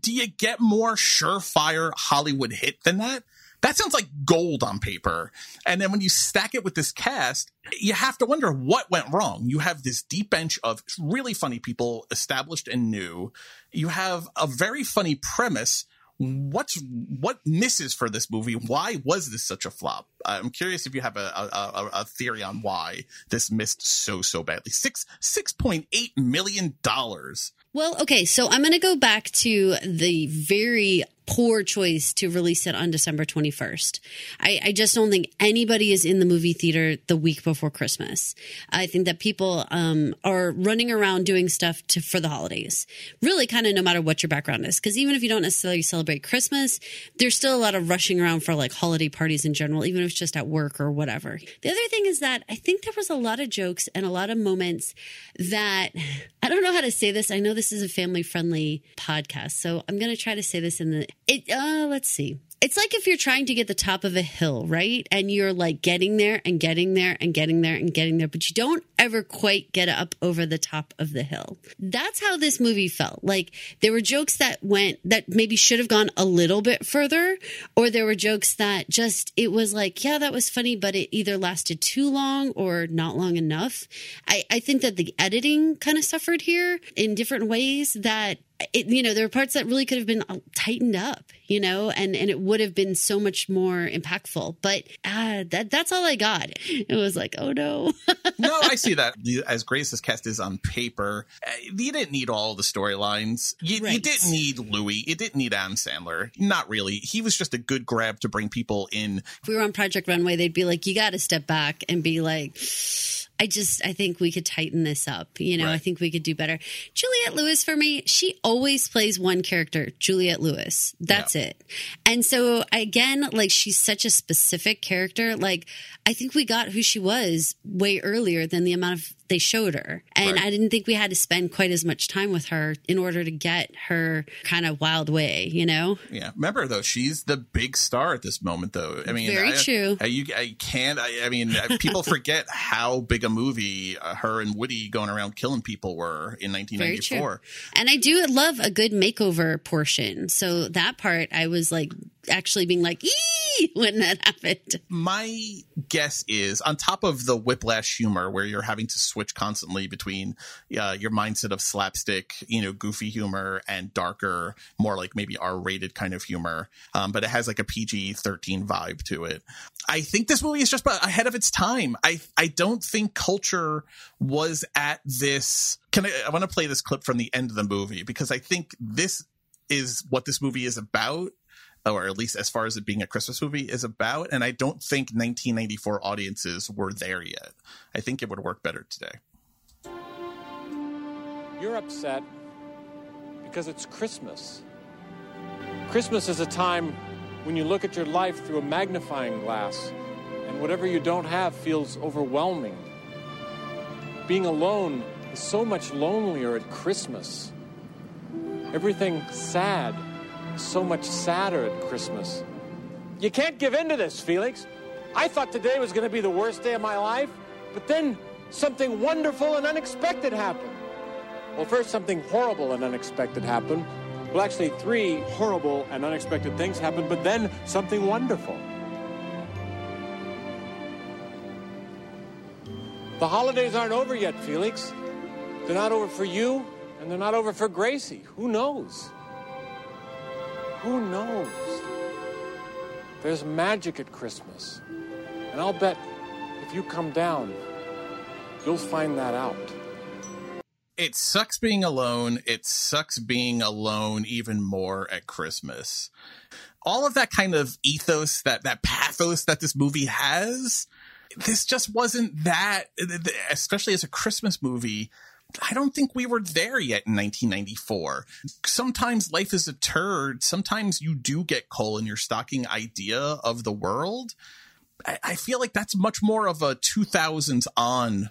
Do you get more surefire Hollywood hit than that? That sounds like gold on paper. And then when you stack it with this cast, you have to wonder what went wrong. You have this deep bench of really funny people, established and new. You have a very funny premise What's what misses for this movie? Why was this such a flop? I'm curious if you have a a, a theory on why this missed so so badly. Six six point eight million dollars. Well, okay, so I'm going to go back to the very poor choice to release it on December twenty-first. I, I just don't think anybody is in the movie theater the week before Christmas. I think that people um, are running around doing stuff to, for the holidays, really kind of no matter what your background is. Because even if you don't necessarily celebrate Christmas, there's still a lot of rushing around for like holiday parties in general, even if it's just at work or whatever. The other thing is that I think there was a lot of jokes and a lot of moments that, I don't know how to say this. I know this This is a family-friendly podcast, so I'm going to try to say this in the it. Uh, let's see. It's like if you're trying to get the top of a hill, right? And you're like getting there and getting there and getting there and getting there, but you don't ever quite get up over the top of the hill. That's how this movie felt. Like there were jokes that went that maybe should have gone a little bit further, or there were jokes that just it was like, yeah, that was funny, but it either lasted too long or not long enough. I, I think that the editing kind of suffered here in different ways. ways that, it, you know, there were parts that really could have been tightened up, you know, and, and it would have been so much more impactful. But uh, that that's all I got. It was like, oh, no. No, I see that. As great as this cast is on paper, you didn't need all the storylines. You, right. you didn't need Louis. You didn't need Adam Sandler. Not really. He was just a good grab to bring people in. If we were on Project Runway, they'd be like, you got to step back and be like... I just, I think we could tighten this up. You know, right. I think we could do better. Juliette Lewis, for me, she always plays one character, Juliette Lewis. That's yeah. it. And so, again, like, she's such a specific character. Like, I think we got who she was way earlier than the amount of they showed her. And right. I didn't think we had to spend quite as much time with her in order to get her kind of wild way, you know? Yeah. Remember, though, she's the big star at this moment, though. I mean, very I, true. I, you, I can't, I, I mean, people forget how big a movie uh, her and Woody going around killing people were in nineteen ninety-four. Very true. And I do love a good makeover portion. So that part, I was like, actually being like, eee, when that happened. My guess is, on top of the whiplash humor where you're having to switch constantly between uh, your mindset of slapstick, you know, goofy humor and darker, more like maybe R-rated kind of humor, um, but it has like a P G thirteen vibe to it. I think this movie is just ahead of its time. I, I don't think culture was at this... Can I, I want to play this clip from the end of the movie, because I think this is what this movie is about, or at least as far as it being a Christmas movie is about. And I don't think nineteen ninety-four audiences were there yet. I think it would work better today. You're upset because it's Christmas. Christmas is a time when you look at your life through a magnifying glass, and whatever you don't have feels overwhelming. Being alone is so much lonelier at Christmas. Everything sad. So much sadder at Christmas. You can't give in to this, Felix. I thought today was going to be the worst day of my life, but then something wonderful and unexpected happened. Well, first something horrible and unexpected happened. Well, actually three horrible and unexpected things happened, but then something wonderful. The holidays aren't over yet, Felix. They're not over for you, and they're not over for Gracie. Who knows? Who knows? There's magic at Christmas. And I'll bet if you come down, you'll find that out. It sucks being alone. It sucks being alone even more at Christmas. All of that kind of ethos, that, that pathos that this movie has, this just wasn't that, especially as a Christmas movie. I don't think we were there yet in nineteen ninety-four. Sometimes life is a turd. Sometimes you do get coal in your stocking idea of the world. I, I feel like that's much more of a two thousands on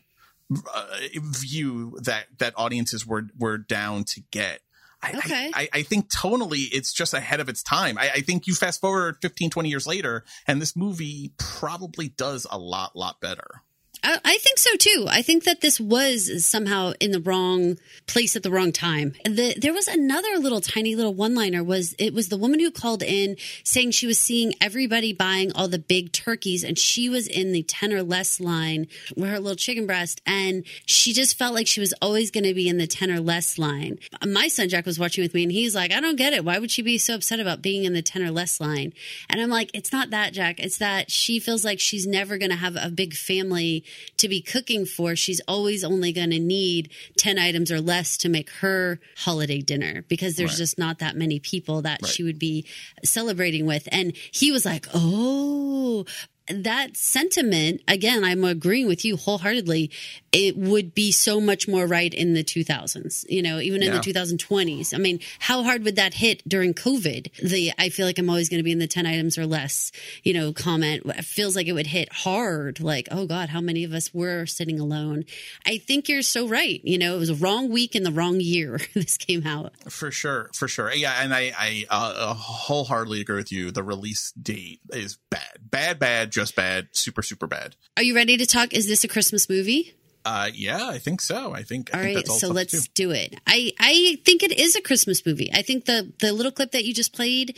uh, view that, that audiences were, were down to get. I, okay. I, I think tonally it's just ahead of its time. I, I think you fast forward fifteen, twenty years later, and this movie probably does a lot, lot better. I, I think so, too. I think that this was somehow in the wrong place at the wrong time. The, there was another little tiny little one-liner. Was it was the woman who called in saying she was seeing everybody buying all the big turkeys, and she was in the ten or less line with her little chicken breast, and she just felt like she was always going to be in the ten or less line. My son Jack was watching with me, and he's like, I don't get it. Why would she be so upset about being in the ten or less line? And I'm like, it's not that, Jack. It's that she feels like she's never going to have a big family to be cooking for. She's always only going to need ten items or less to make her holiday dinner because there's right. just not that many people that right. she would be celebrating with. And he was like, oh, that sentiment, again, I'm agreeing with you wholeheartedly. It would be so much more right in the two thousands, you know, even in yeah. the twenty twenties. I mean, how hard would that hit during COVID? The I feel like I'm always going to be in the ten items or less, you know, comment. It feels like it would hit hard. Like, oh, God, how many of us were sitting alone? I think you're so right. You know, it was a wrong week in the wrong year this came out. For sure. For sure. Yeah. And I, I uh, wholeheartedly agree with you. The release date is bad, bad, bad. Just bad, super, super bad. Are you ready to talk? Is this a Christmas movie? Uh, yeah, I think so. I think. All I think right, that's all so let's do it. I, I think it is a Christmas movie. I think the the little clip that you just played,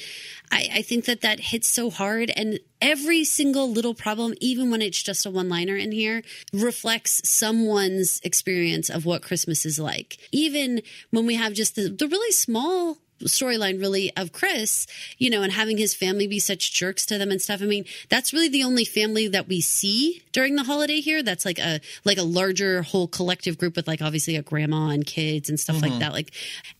I, I think that that hits so hard. And every single little problem, even when it's just a one-liner in here, reflects someone's experience of what Christmas is like. Even when we have just the, the really small storyline really of Chris, you know, and having his family be such jerks to them and stuff. I mean, that's really the only family that we see during the holiday here. That's like a, like a larger whole collective group with like obviously a grandma and kids and stuff mm-hmm. like that. Like,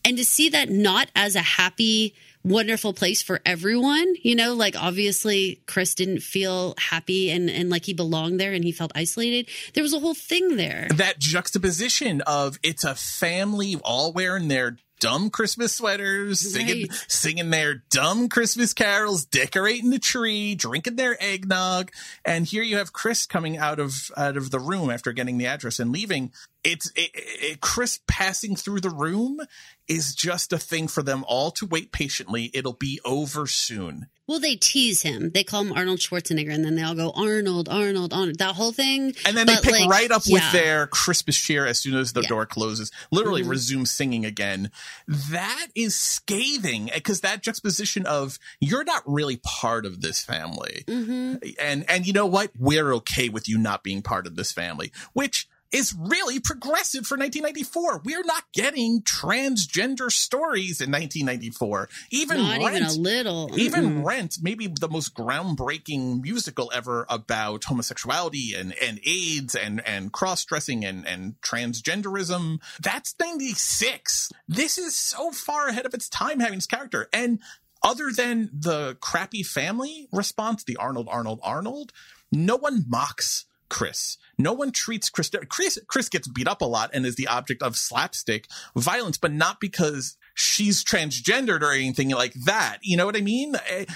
and to see that not as a happy, wonderful place for everyone, you know, like obviously Chris didn't feel happy and, and like he belonged there and he felt isolated. There was a whole thing there. That juxtaposition of it's a family all wearing their dumb Christmas sweaters, singing, right. singing their dumb Christmas carols, decorating the tree, drinking their eggnog. And here you have Chris coming out of out of the room after getting the address and leaving. It's it, it, Chris passing through the room is just a thing for them all to wait patiently. It'll be over soon. Well, they tease him. They call him Arnold Schwarzenegger, and then they all go, Arnold, Arnold, Arnold, that whole thing. And then but they pick like, right up yeah. with their Christmas cheer as soon as the yeah. door closes, literally mm-hmm. resume singing again. That is scathing, because that juxtaposition of you're not really part of this family. Mm-hmm. And, and you know what? We're okay with you not being part of this family, which is really progressive for nineteen ninety-four. We're not getting transgender stories in nineteen ninety-four. Even not Rent, even a little. Mm-hmm. Even Rent, maybe the most groundbreaking musical ever about homosexuality and, and AIDS and, and cross-dressing and, and transgenderism. That's ninety-six. This is so far ahead of its time having this character. And other than the crappy family response, the Arnold, Arnold, Arnold, no one mocks Chris. No one treats Chris. Chris Chris gets beat up a lot and is the object of slapstick violence, but not because she's transgendered or anything like that. You know what I mean? I-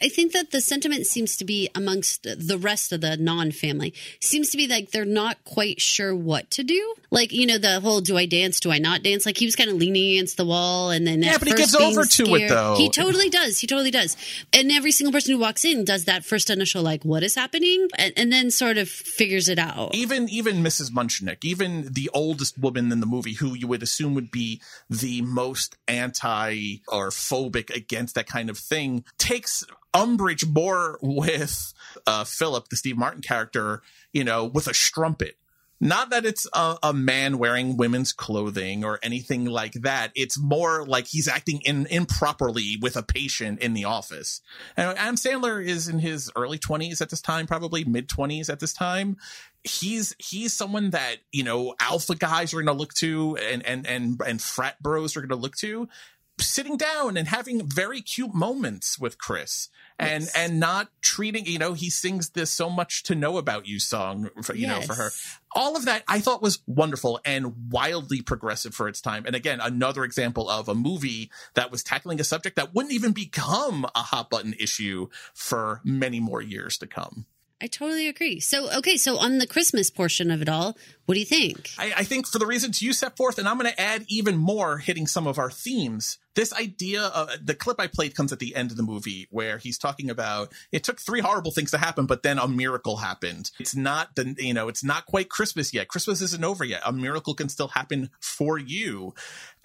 I think that the sentiment seems to be amongst the rest of the non-family seems to be like they're not quite sure what to do. Like, you know, the whole do I dance, do I not dance? Like he was kind of leaning against the wall and then yeah, but he gets over to it though. He totally does. He totally does. And every single person who walks in does that first initial like what is happening and, and then sort of figures it out. Even even Missus Munchnick, even the oldest woman in the movie who you would assume would be the most anti or phobic against that kind of thing takes umbrage more with uh, Philip, the Steve Martin character, you know, with a strumpet. Not that it's a, a man wearing women's clothing or anything like that. It's more like he's acting in, improperly with a patient in the office. And Adam Sandler is in his early twenties at this time, probably mid-twenties at this time. He's he's someone that, you know, alpha guys are going to look to and and and and frat bros are going to look to. Sitting down and having very cute moments with Chris and yes. and not treating, you know, he sings this So Much to Know About You song, for, you yes. know, for her. All of that I thought was wonderful and wildly progressive for its time. And again, another example of a movie that was tackling a subject that wouldn't even become a hot button issue for many more years to come. I totally agree. So, okay, so on the Christmas portion of it all, what do you think? I, I think for the reasons you set forth, and I'm going to add even more hitting some of our themes, this idea of the clip I played comes at the end of the movie where he's talking about it took three horrible things to happen, but then a miracle happened. It's not, the you know, it's not quite Christmas yet. Christmas isn't over yet. A miracle can still happen for you.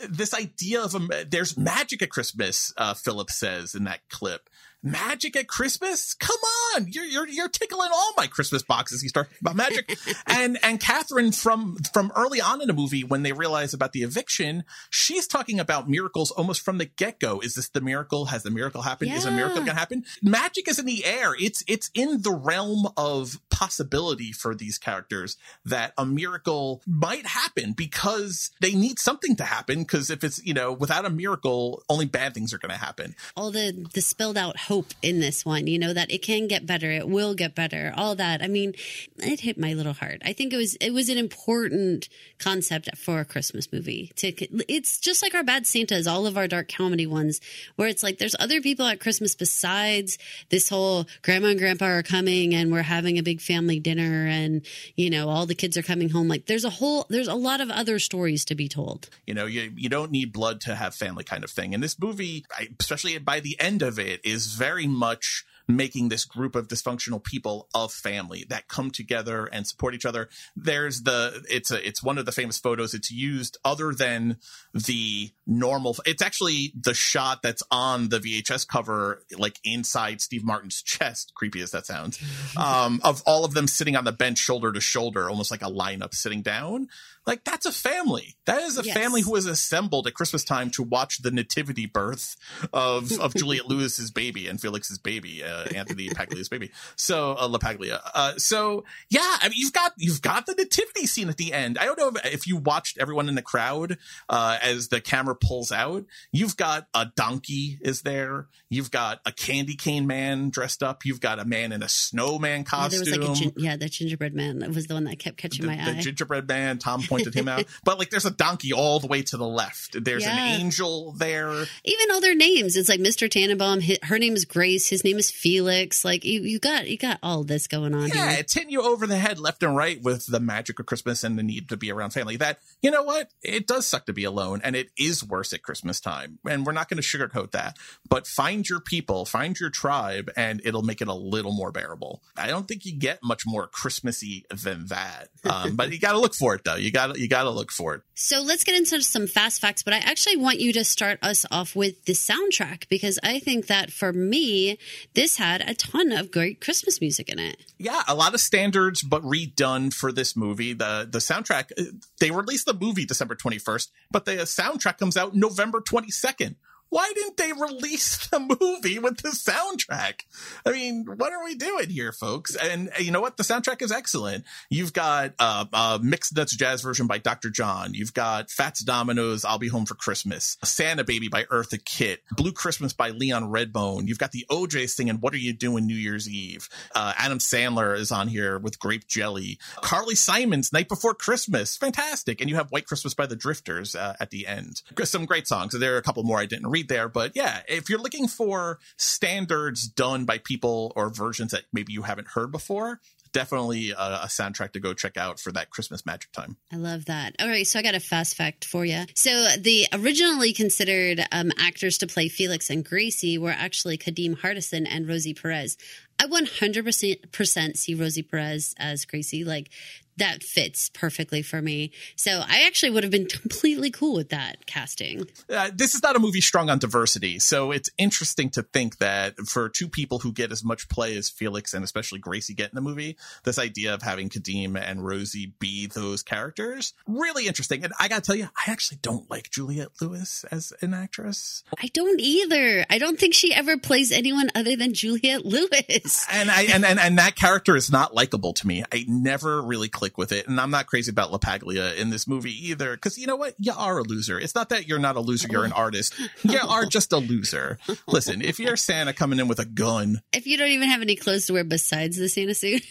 This idea of a, there's magic at Christmas, uh, Philip says in that clip. Magic at Christmas? Come on, you're you're you're tickling all my Christmas boxes. He's talking about magic, and and Catherine from from early on in the movie when they realize about the eviction, she's talking about miracles almost from the get go. Is this the miracle? Has the miracle happened? Yeah. Is a miracle going to happen? Magic is in the air. It's it's in the realm of possibility for these characters that a miracle might happen because they need something to happen. Because if it's you know without a miracle, only bad things are going to happen. All the the spelled out hope. hope in this one, you know, that it can get better, it will get better, all that. I mean, it hit my little heart. I think it was it was an important concept for a Christmas movie. To It's just like our Bad Santas, all of our dark comedy ones, where it's like there's other people at Christmas besides this whole grandma and grandpa are coming and we're having a big family dinner and, you know, all the kids are coming home. Like there's a whole, there's a lot of other stories to be told. You know, you, you don't need blood to have family kind of thing. And this movie, especially by the end of it, is very... very much making this group of dysfunctional people of family that come together and support each other. There's the it's a it's one of the famous photos. It's used other than the normal. It's actually the shot that's on the V H S cover, like inside Steve Martin's chest. Creepy as that sounds, um, of all of them sitting on the bench, shoulder to shoulder, almost like a lineup sitting down. Like, that's a family. That is a yes. family who is assembled at Christmas time to watch the nativity birth of, of Juliette Lewis's baby and Felix's baby, uh, Anthony Paglia's baby. So, uh, LaPaglia. Uh, so, yeah, I mean, you've got you've got the nativity scene at the end. I don't know if, if you watched everyone in the crowd uh, as the camera pulls out. You've got a donkey is there. You've got a candy cane man dressed up. You've got a man in a snowman costume. Yeah, there was like a gin- yeah the gingerbread man that was the one that kept catching the, my the eye. The gingerbread man, Tom pointed him out, but like there's a donkey all the way to the left. There's yeah. an angel there. Even all their names, it's like Mister Tannenbaum. His, her name is Grace. His name is Felix. Like you, you got, you got all this going on. Yeah, here. It's hitting you over the head left and right with the magic of Christmas and the need to be around family. That you know what, it does suck to be alone, and it is worse at Christmas time. And we're not going to sugarcoat that. But find your people, find your tribe, and it'll make it a little more bearable. I don't think you get much more Christmassy than that. Um, but you got to look for it though. You got. You got to look for it. So let's get into some fast facts, but I actually want you to start us off with the soundtrack, because I think that for me, this had a ton of great Christmas music in it. Yeah, a lot of standards, but redone for this movie. The the soundtrack, they released the movie December twenty-first, but the soundtrack comes out November twenty-second. Why didn't they release the movie with the soundtrack? I mean, what are we doing here, folks? And you know what? The soundtrack is excellent. You've got uh, a Mixed Nuts jazz version by Doctor John. You've got Fats Domino's I'll Be Home for Christmas. Santa Baby by Eartha Kitt. Blue Christmas by Leon Redbone. You've got the O Js singing What Are You Doing New Year's Eve? Uh, Adam Sandler is on here with Grape Jelly. Carly Simon's Night Before Christmas. Fantastic. And you have White Christmas by the Drifters uh, at the end. Some great songs. There are a couple more I didn't read there, but yeah, if you're looking for standards done by people or versions that maybe you haven't heard before, definitely a, a soundtrack to go check out for that Christmas magic time. I love that. All right, so I got a fast fact for you. So the originally considered um, actors to play Felix and Gracie were actually Kadeem Hardison and Rosie Perez. I one hundred percent see Rosie Perez as Gracie. Like, that fits perfectly for me. So I actually would have been completely cool with that casting. Uh, this is not a movie strong on diversity. So it's interesting to think that for two people who get as much play as Felix and especially Gracie get in the movie, this idea of having Kadeem and Rosie be those characters, really interesting. And I got to tell you, I actually don't like Juliette Lewis as an actress. I don't either. I don't think she ever plays anyone other than Juliette Lewis. and, I, and, and, and that character is not likable to me. I never really clicked click with it. And I'm not crazy about LaPaglia in this movie either, because you know what? You are a loser. It's not that you're not a loser. You're an artist. You are just a loser. Listen, if you're Santa coming in with a gun. If you don't even have any clothes to wear besides the Santa suit.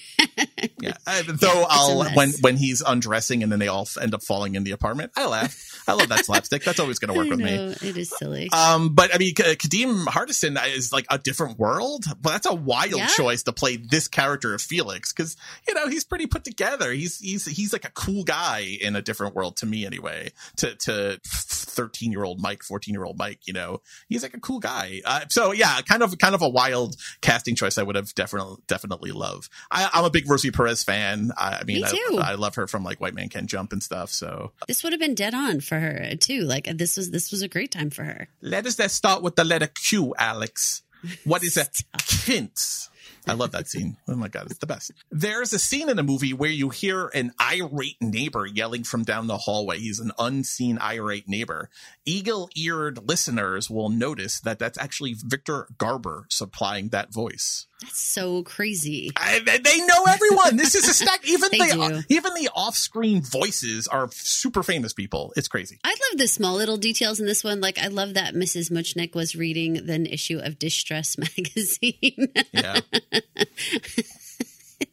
yeah. I, though yeah, I'll when, when he's undressing and then they all end up falling in the apartment. I laugh. I love that slapstick. That's always going to work with know. me. It is silly. Um, But I mean, Kadeem Hardison is like a different world. But that's a wild yeah. choice to play this character of Felix, because, you know, he's pretty put together. He's he's he's like a cool guy in a different world to me anyway, to to thirteen-year-old Mike, fourteen-year-old Mike, you know. He's like a cool guy. Uh, so, yeah, kind of kind of a wild casting choice I would have definitely definitely loved. I, I'm a big Rosie Perez fan. I, I mean, me too. I, I love her from, like, White Man Can't Jump and stuff. So this would have been dead on for her, too. Like, this was, this was a great time for her. Letters that start with the letter Q, Alex. What is a quint? I love that scene. Oh, my God. It's the best. There's a scene in the movie where you hear an irate neighbor yelling from down the hallway. He's an unseen irate neighbor. Eagle-eared listeners will notice that that's actually Victor Garber supplying that voice. That's so crazy. I, they know everyone. This is a stack. Even the do. even the off-screen voices are super famous people. It's crazy. I love the small little details in this one. Like, I love that Missus Muchnick was reading an issue of Distress magazine. Yeah. It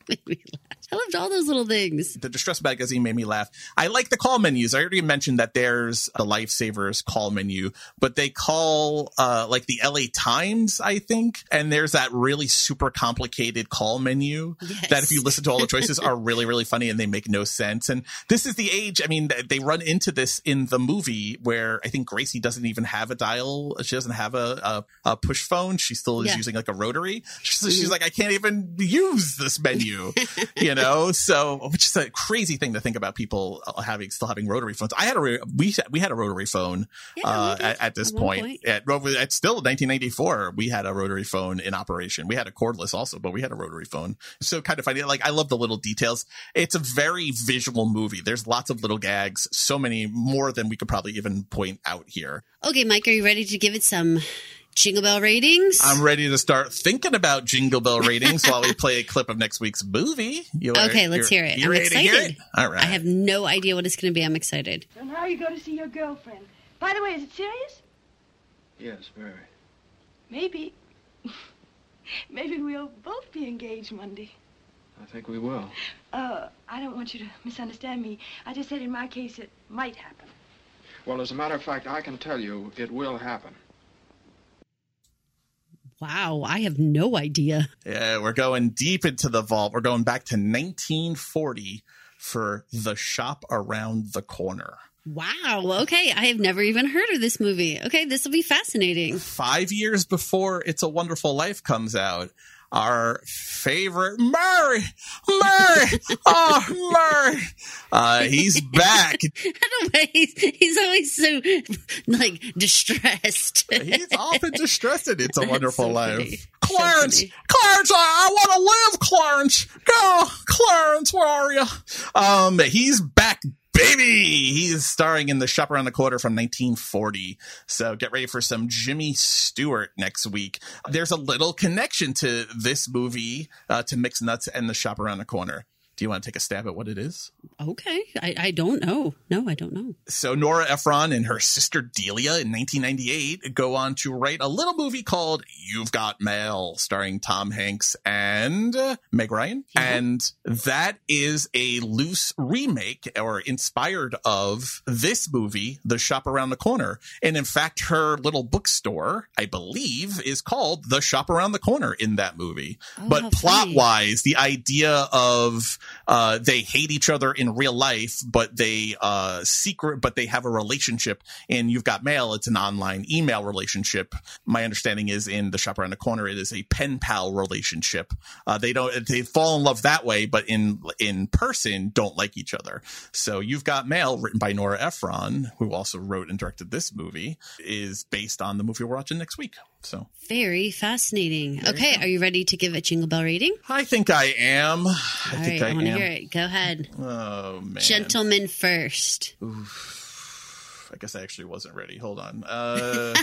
made me laugh. I loved all those little things. The Distress magazine made me laugh. I like the call menus. I already mentioned that there's a Lifesavers call menu, but they call uh, like the L A Times, I think. And there's that really super complicated call menu yes. that if you listen to all the choices are really, really funny and they make no sense. And this is the age. I mean, they run into this in the movie where I think Gracie doesn't even have a dial. She doesn't have a, a, a push phone. She still is yeah. using like a rotary. She's, she's like, I can't even use this menu, you know. Know? So, which is a crazy thing to think about, people having still having rotary phones. I had a we we had a rotary phone yeah, uh, at, at this at point. point. At, at still nineteen ninety-four, we had a rotary phone in operation. We had a cordless also, but we had a rotary phone. So kind of funny. Like, I love the little details. It's a very visual movie. There's lots of little gags. So many more than we could probably even point out here. Okay, Mike, are you ready to give it some Jingle Bell ratings? I'm ready to start thinking about Jingle Bell ratings while we play a clip of next week's movie. You're, okay, let's hear it. I'm excited. It? All right. I have no idea what it's going to be. I'm excited. And how are you going to see your girlfriend? By the way, is it serious? Yes, very. Maybe. Maybe we'll both be engaged Monday. I think we will. Uh, I don't want you to misunderstand me. I just said in my case it might happen. Well, as a matter of fact, I can tell you it will happen. Wow, I have no idea. Yeah, we're going deep into the vault. We're going back to nineteen forty for The Shop Around the Corner. Wow, okay. I have never even heard of this movie. Okay, this will be fascinating. Five years before It's a Wonderful Life comes out, our favorite Murray, Murray, oh, Murray, uh, he's back. I don't know, he's, he's always so, like, distressed. He's often distressed in It's a Wonderful so Life. Funny. Clarence, so Clarence, I, I want to live, Clarence. Go, Clarence, where are you? Um, he's back. Baby, he's starring in The Shop Around the Corner from nineteen forty. So get ready for some Jimmy Stewart next week. There's a little connection to this movie, uh, to Mixed Nuts and The Shop Around the Corner. Do you want to take a stab at what it is? Okay. I, I don't know. No, I don't know. So Nora Ephron and her sister Delia in nineteen ninety-eight go on to write a little movie called You've Got Mail, starring Tom Hanks and Meg Ryan. Yeah. And that is a loose remake or inspired of this movie, The Shop Around the Corner. And in fact, her little bookstore, I believe, is called The Shop Around the Corner in that movie. Oh, but plot-wise, the idea of... Uh, they hate each other in real life, but they uh, secret, but they have a relationship. And You've Got Mail, it's an online email relationship. My understanding is in The Shop Around the Corner, it is a pen pal relationship. Uh, they don't they fall in love that way, but in in person don't like each other. So You've Got Mail, written by Nora Ephron, who also wrote and directed this movie, is based on the movie we're watching next week. So very fascinating. There okay, you are you ready to give a Jingle Bell rating? I think I am. I All think right, I, I want to hear it. Go ahead. Oh man, gentlemen first. Oof. I guess I actually wasn't ready. Hold on. Uh,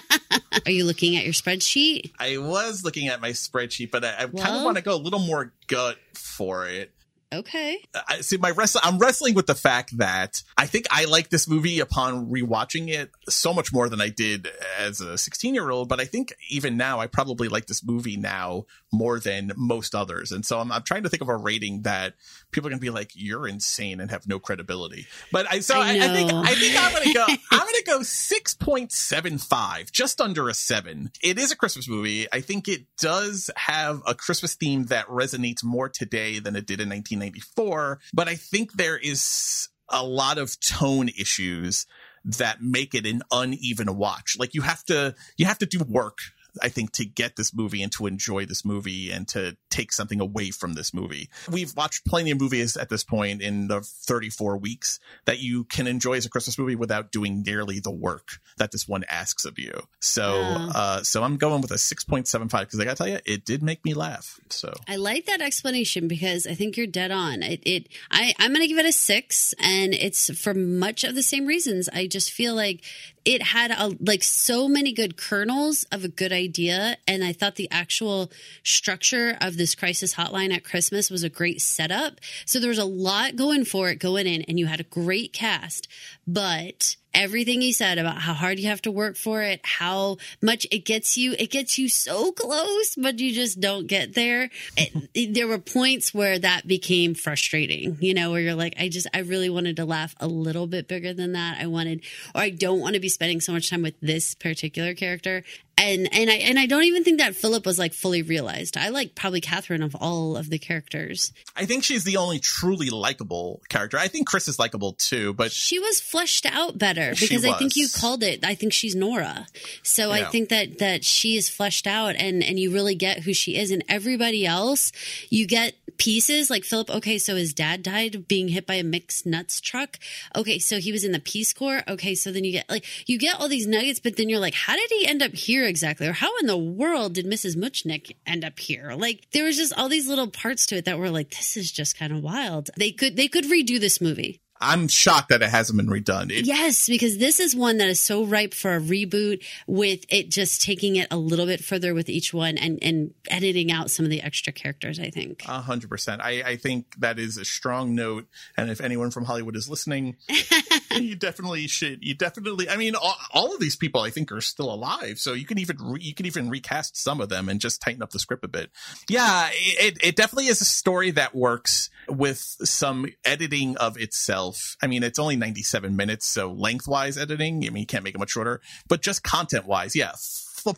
are you looking at your spreadsheet? I was looking at my spreadsheet, but I, I well, kind of want to go a little more gut for it. Okay. I, see, my wrestling, I'm wrestling with the fact that I think I like this movie upon rewatching it so much more than I did as a sixteen-year-old. But I think even now, I probably like this movie now more than most others. And so I'm, I'm trying to think of a rating that people are going to be like, "You're insane" and have no credibility. But I so I, I, I think I think I'm going to go. I'm going to go six point seven five, just under a seven. It is a Christmas movie. I think it does have a Christmas theme that resonates more today than it did in nineteen ninety-four, but I think there is a lot of tone issues that make it an uneven watch. Like you have to you have to do work, I think, to get this movie and to enjoy this movie and to take something away from this movie. We've watched plenty of movies at this point in the thirty-four weeks that you can enjoy as a Christmas movie without doing nearly the work that this one asks of you. So, yeah. uh, so I'm going with a six point seven five because I gotta tell you, it did make me laugh. So I like that explanation because I think you're dead on. It, it I, I'm going to give it a six, and it's for much of the same reasons. I just feel like it had a, like so many good kernels of a good idea, and I thought the actual structure of this crisis hotline at Christmas was a great setup. So there was a lot going for it going in, and you had a great cast, but everything he said about how hard you have to work for it, how much it gets you, it gets you so close, but you just don't get there. It, it, there were points where that became frustrating, you know, where you're like, I just, I really wanted to laugh a little bit bigger than that. I wanted, or I don't want to be spending so much time with this particular character. And and I and I don't even think that Philip was like fully realized. I like probably Catherine of all of the characters. I think she's the only truly likable character. I think Chris is likable too, but she was fleshed out better because I think you called it. I think she's Nora. So yeah. I think that that she is fleshed out and and you really get who she is, and everybody else you get pieces like Philip. Okay, so his dad died being hit by a Mixed Nuts truck. Okay, so he was in the Peace Corps. Okay, so then you get like you get all these nuggets, but then you're like, how did he end up here exactly? Or how in the world did Missus Muchnick end up here? Like there was just all these little parts to it that were like, this is just kind of wild. They could they could redo this movie. I'm shocked that it hasn't been redone. It- yes, because this is one that is so ripe for a reboot with it just taking it a little bit further with each one and, and editing out some of the extra characters, I think. A hundred percent. I, I think that is a strong note. And if anyone from Hollywood is listening, you definitely should. You definitely. I mean, all, all of these people, I think, are still alive. So you can even re- you can even recast some of them and just tighten up the script a bit. Yeah, it, it definitely is a story that works with some editing of itself. I mean, it's only ninety-seven minutes, so lengthwise editing, I mean, you can't make it much shorter, but just content-wise, yeah.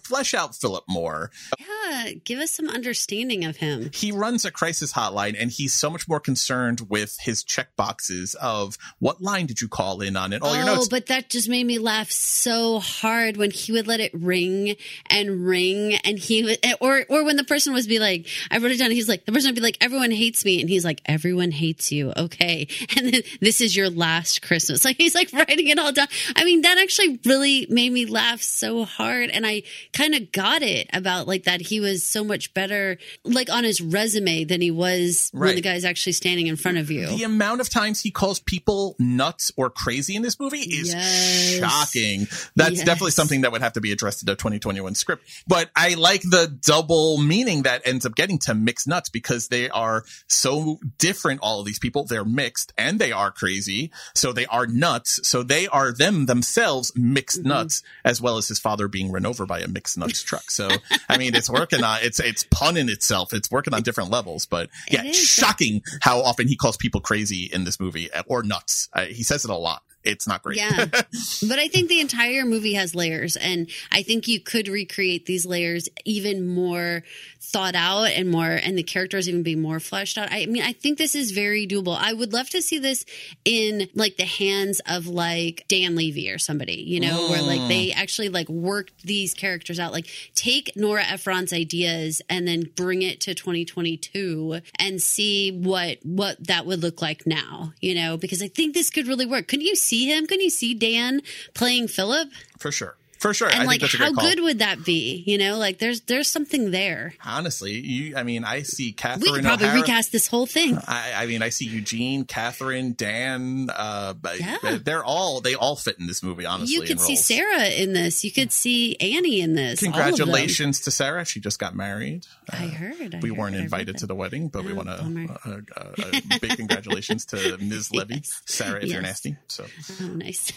Flesh out Philip more. Yeah, give us some understanding of him. He runs a crisis hotline, and he's so much more concerned with his checkboxes of what line did you call in on and all oh, your notes. Oh, but that just made me laugh so hard when he would let it ring and ring, and he would, or or when the person was be like, I wrote it down. He's like, the person would be like, everyone hates me, and he's like, everyone hates you, okay? And then this is your last Christmas. Like he's like writing it all down. I mean, that actually really made me laugh so hard, and I. kind of got it about like that he was so much better like on his resume than he was right. when the guy's actually standing in front of you. The amount of times he calls people nuts or crazy in this movie is yes. shocking. That's yes. definitely something that would have to be addressed in the twenty twenty-one script. But I like the double meaning that ends up getting to Mixed Nuts because they are so different, all of these people. They're mixed and they are crazy. So they are nuts. So they are them themselves mixed mm-hmm. nuts, as well as his father being run over by a Mixed Nuts truck. So I mean, it's working on it's it's punning itself. It's working on different levels, but yeah, it's shocking how often he calls people crazy in this movie or nuts. Uh, he says it a lot. It's not great. Yeah, but I think the entire movie has layers, and I think you could recreate these layers even more thought out and more, and the characters even be more fleshed out. I mean, I think this is very doable. I would love to see this in like the hands of like Dan Levy or somebody, you know, mm. where like they actually like worked these characters out. Like take Nora Ephron's ideas and then bring it to twenty twenty-two and see what what that would look like now, you know, because I think this could really work. Couldn't you see him? Can you see Dan playing Philip? For sure. For sure. And I like, think that's a great call. How good would that be? You know, like there's there's something there. Honestly, you, I mean, I see Catherine. We could probably O'Hara. recast this whole thing. I, I mean, I see Eugene, Catherine, Dan. Uh, yeah. They're all they all fit in this movie. Honestly, you could see Sarah in this. You could see Annie in this. Congratulations to Sarah. She just got married. I heard. I we heard, weren't I invited heard. to the wedding, but oh, we want to uh, uh, uh, big congratulations to Miz Levy, yes. Sarah, if yes. you're nasty. So oh, nice.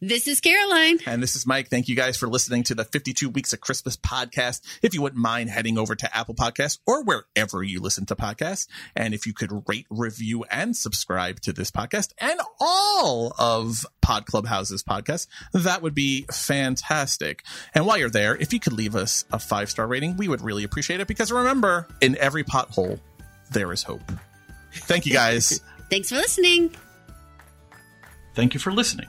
This is Caroline. And this is Mike. Thank you guys for listening to the fifty-two Weeks of Christmas podcast. If you wouldn't mind heading over to Apple Podcasts or wherever you listen to podcasts. And if you could rate, review, and subscribe to this podcast and all of Pod Clubhouse's podcasts, that would be fantastic. And while you're there, if you could leave us a five-star rating, we would really appreciate it. Because remember, in every pothole, there is hope. Thank you, guys. Thanks for listening. Thank you for listening.